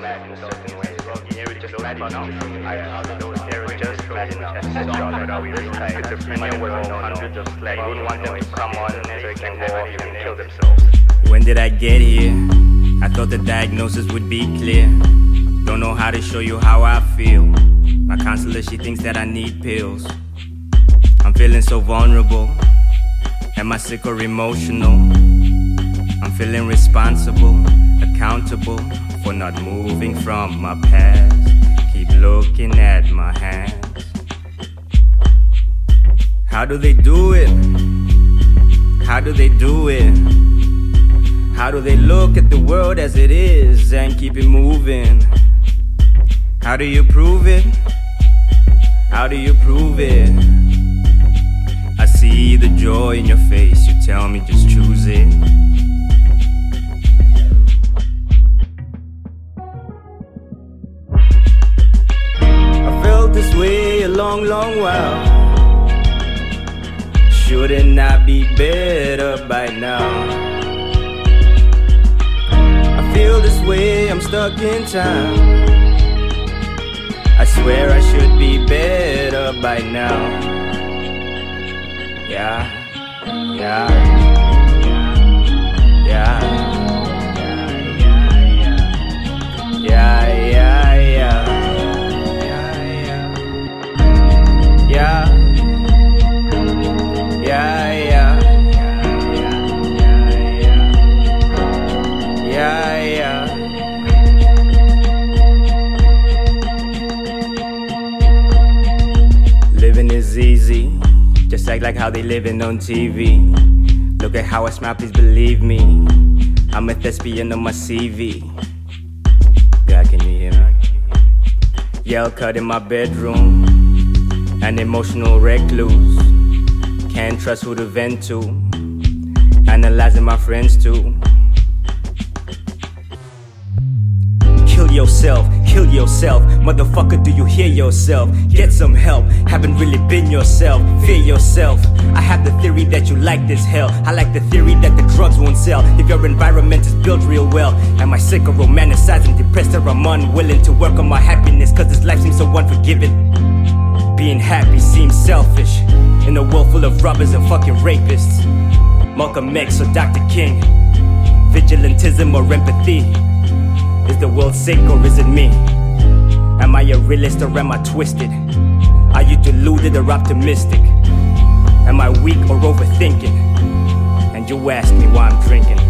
imagine certain ways. Just imagine just when did I get here? I thought the diagnosis would be clear. Don't know how to show you how I feel. My counselor, she thinks that I need pills. I'm feeling so vulnerable. Am I sick or emotional? I'm feeling responsible, accountable for not moving from my past. Keep looking at my hands. How do they do it? How do they do it? How do they look at the world as it is and keep it moving? How do you prove it? How do you prove it? I see the joy in your face. You tell me just choose it. I felt this way a long, long while. Shouldn't I be better by now? I feel this way, I'm stuck in time. I swear I should be better by now. Yeah, yeah, yeah, yeah, yeah, yeah, yeah, yeah. Easy, just act like how they living on TV. Look at how I smile, please believe me. I'm a thespian on my CV. Yeah, can you hear me? Yell cut in my bedroom, an emotional recluse. Can't trust who to vent to, analyzing my friends too. Kill yourself, kill yourself, motherfucker, do you hear yourself? Get some help, haven't really been yourself, fear yourself. I have the theory that you like this hell. I like the theory that the drugs won't sell if your environment is built real well. Am I sick or romanticizing, depressed, or I'm unwilling to work on my happiness, cause this life seems so unforgiving? Being happy seems selfish in a world full of robbers and fucking rapists. Malcolm X or Dr. King, vigilantism or empathy? Is the world sick or is it me? Am I a realist or am I twisted? Are you deluded or optimistic? Am I weak or overthinking? And you ask me why I'm drinking.